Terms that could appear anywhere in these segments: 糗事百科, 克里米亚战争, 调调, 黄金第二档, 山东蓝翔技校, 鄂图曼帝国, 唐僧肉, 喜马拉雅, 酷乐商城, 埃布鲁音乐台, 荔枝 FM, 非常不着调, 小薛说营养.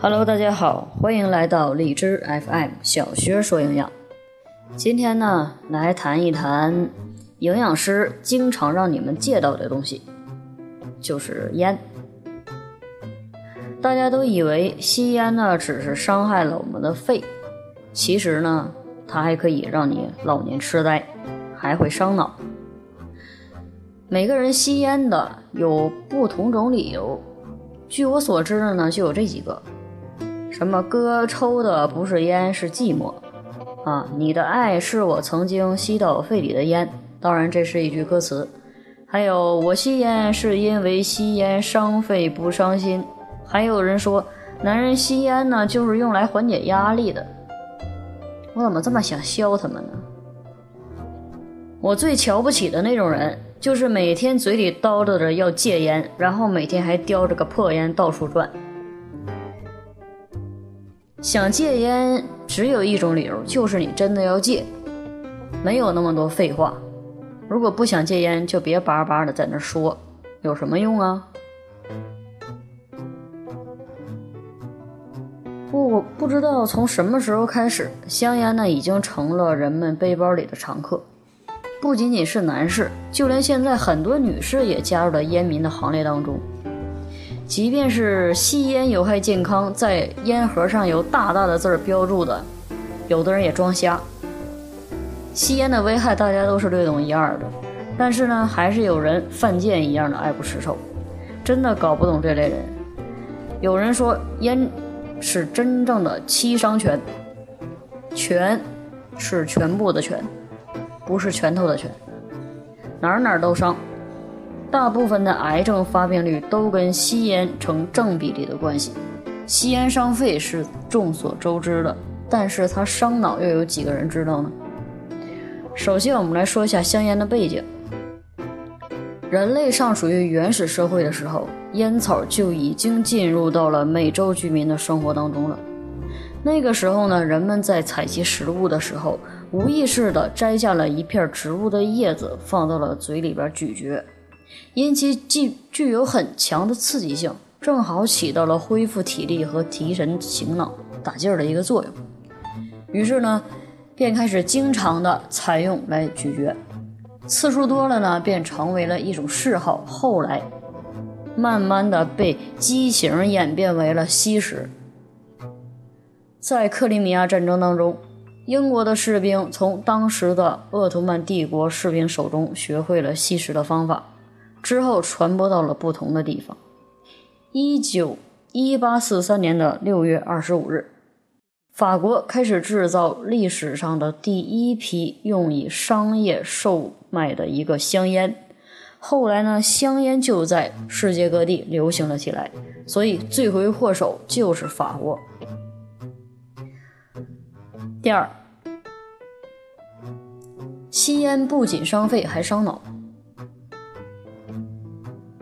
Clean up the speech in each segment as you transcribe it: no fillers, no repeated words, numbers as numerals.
Hello， 大家好，欢迎来到荔枝 FM 小薛说营养。今天呢，来谈一谈营养师经常让你们戒到的东西，就是烟。大家都以为吸烟呢只是伤害了我们的肺，其实呢，它还可以让你老年痴呆，还会伤脑。每个人吸烟的有不同种理由，据我所知的呢，就有这几个：什么哥抽的不是烟是寂寞啊，你的爱是我曾经吸到肺里的烟，当然这是一句歌词；还有我吸烟是因为吸烟伤肺不伤心；还有人说男人吸烟呢就是用来缓解压力的。我怎么这么想削他们呢？我最瞧不起的那种人就是每天嘴里叨叨着要戒烟，然后每天还叼着个破烟到处转。想戒烟只有一种理由，就是你真的要戒，没有那么多废话。如果不想戒烟，就别巴巴的在那说，有什么用啊？不知道从什么时候开始，香烟呢已经成了人们背包里的常客。不仅仅是男士，就连现在很多女士也加入了烟民的行列当中。即便是吸烟有害健康，在烟盒上有大大的字儿标注的，有的人也装瞎。吸烟的危害大家都是略懂一二的，但是呢，还是有人犯贱一样的爱不释手，真的搞不懂这类人。有人说烟是真正的七伤拳，拳是全部的拳，不是拳头的拳，哪儿都伤。大部分的癌症发病率都跟吸烟成正比例的关系。吸烟伤肺是众所周知的，但是它伤脑又有几个人知道呢？首先我们来说一下香烟的背景。人类尚属于原始社会的时候，烟草就已经进入到了美洲居民的生活当中了。那个时候呢，人们在采集食物的时候，无意识地摘下了一片植物的叶子，放到了嘴里边咀嚼，因其具有很强的刺激性，正好起到了恢复体力和提神醒脑、打劲儿的一个作用。于是呢，便开始经常的采用来咀嚼，次数多了呢，便成为了一种嗜好。后来，慢慢的被畸形演变为了吸食。在克里米亚战争当中，英国的士兵从当时的鄂图曼帝国士兵手中学会了吸食的方法，之后传播到了不同的地方。1843年的6月25日，法国开始制造历史上的第一批用以商业售卖的一个香烟。后来呢，香烟就在世界各地流行了起来，所以罪魁祸首就是法国。第二，吸烟不仅伤肺还伤脑。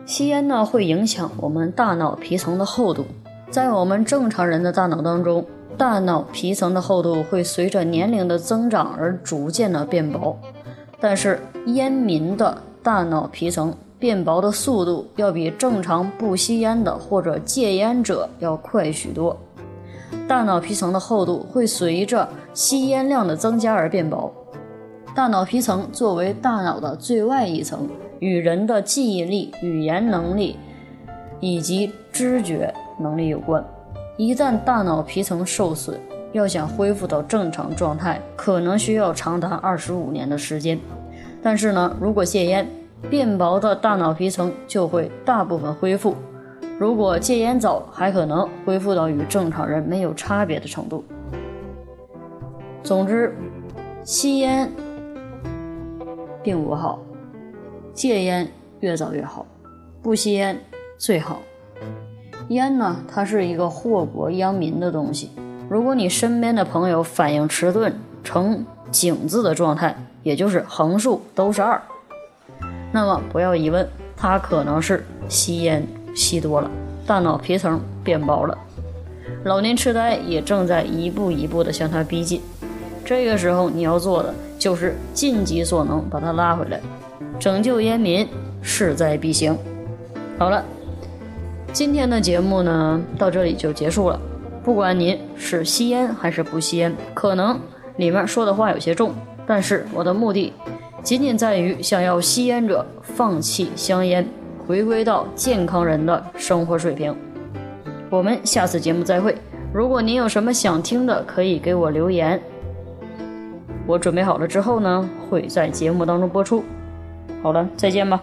吸烟呢会影响我们大脑皮层的厚度，在我们正常人的大脑当中，大脑皮层的厚度会随着年龄的增长而逐渐的变薄，但是烟民的大脑皮层变薄的速度要比正常不吸烟的或者戒烟者要快许多。大脑皮层的厚度会随着吸烟量的增加而变薄。大脑皮层作为大脑的最外一层，与人的记忆力、语言能力以及知觉能力有关。一旦大脑皮层受损，要想恢复到正常状态，可能需要长达25年的时间。但是呢，如果戒烟，变薄的大脑皮层就会大部分恢复。如果戒烟早，还可能恢复到与正常人没有差别的程度。总之，吸烟并不好，戒烟越早越好，不吸烟最好。烟呢，它是一个祸国殃民的东西。如果你身边的朋友反应迟钝，呈井字的状态，也就是横竖都是二，那么不要疑问，它可能是吸烟吸多了，大脑皮层变薄了，老年痴呆也正在一步一步的向它逼近。这个时候你要做的就是尽己所能把它拉回来，拯救烟民，势在必行。好了，今天的节目呢到这里就结束了。不管您是吸烟还是不吸烟，可能里面说的话有些重，但是我的目的仅仅在于想要吸烟者放弃香烟，回归到健康人的生活水平。我们下次节目再会。如果您有什么想听的，可以给我留言，我准备好了之后呢会在节目当中播出。好了，再见吧。